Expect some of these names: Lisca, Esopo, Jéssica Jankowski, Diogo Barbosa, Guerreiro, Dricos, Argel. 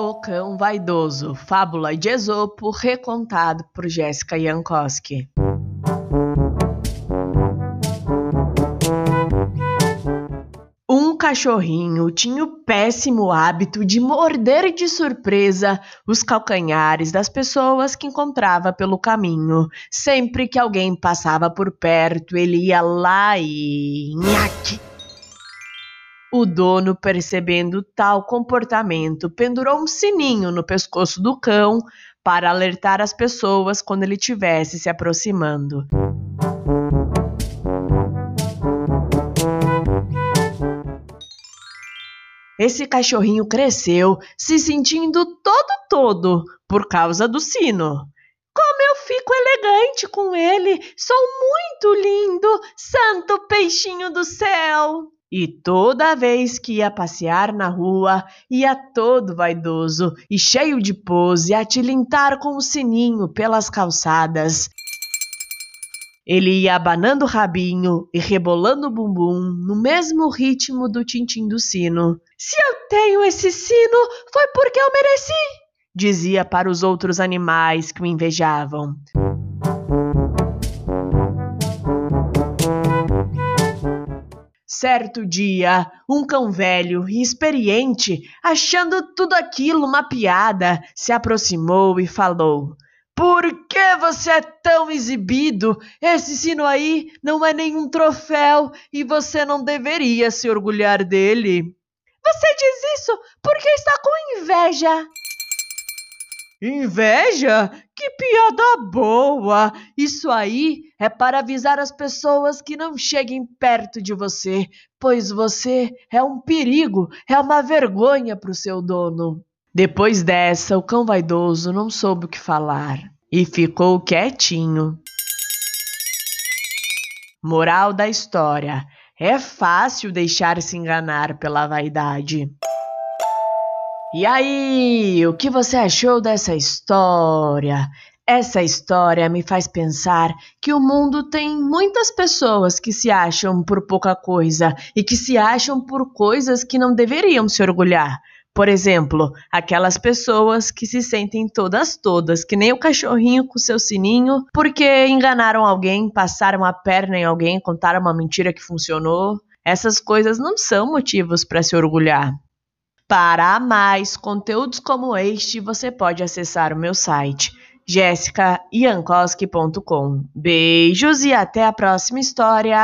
O Cão Vaidoso, fábula de Esopo, recontado por Jéssica Jankowski. Um cachorrinho tinha o péssimo hábito de morder de surpresa os calcanhares das pessoas que encontrava pelo caminho. Sempre que alguém passava por perto, ele ia lá e... nhaque! O dono, percebendo tal comportamento, pendurou um sininho no pescoço do cão para alertar as pessoas quando ele estivesse se aproximando. Esse cachorrinho cresceu, se sentindo todo por causa do sino. Como eu fico elegante com ele! Sou muito lindo, santo peixinho do céu! E toda vez que ia passear na rua, ia todo vaidoso e cheio de pose a tilintar com o sininho pelas calçadas. Ele ia abanando o rabinho e rebolando o bumbum no mesmo ritmo do tintim do sino. Se eu tenho esse sino, foi porque eu mereci, dizia para os outros animais que o invejavam. Certo dia, um cão velho e experiente, achando tudo aquilo uma piada, se aproximou e falou: "Por que você é tão exibido? Esse sino aí não é nenhum troféu e você não deveria se orgulhar dele." "Você diz isso porque está com inveja." "Inveja? Que piada boa! Isso aí é para avisar as pessoas que não cheguem perto de você, pois você é um perigo, é uma vergonha para o seu dono." Depois dessa, o cão vaidoso não soube o que falar e ficou quietinho. Moral da história: é fácil deixar-se enganar pela vaidade. E aí, o que você achou dessa história? Essa história me faz pensar que o mundo tem muitas pessoas que se acham por pouca coisa e que se acham por coisas que não deveriam se orgulhar. Por exemplo, aquelas pessoas que se sentem todas, que nem o cachorrinho com seu sininho, porque enganaram alguém, passaram a perna em alguém, contaram uma mentira que funcionou. Essas coisas não são motivos para se orgulhar. Para mais conteúdos como este, você pode acessar o meu site jessicajankowski.com. Beijos e até a próxima história!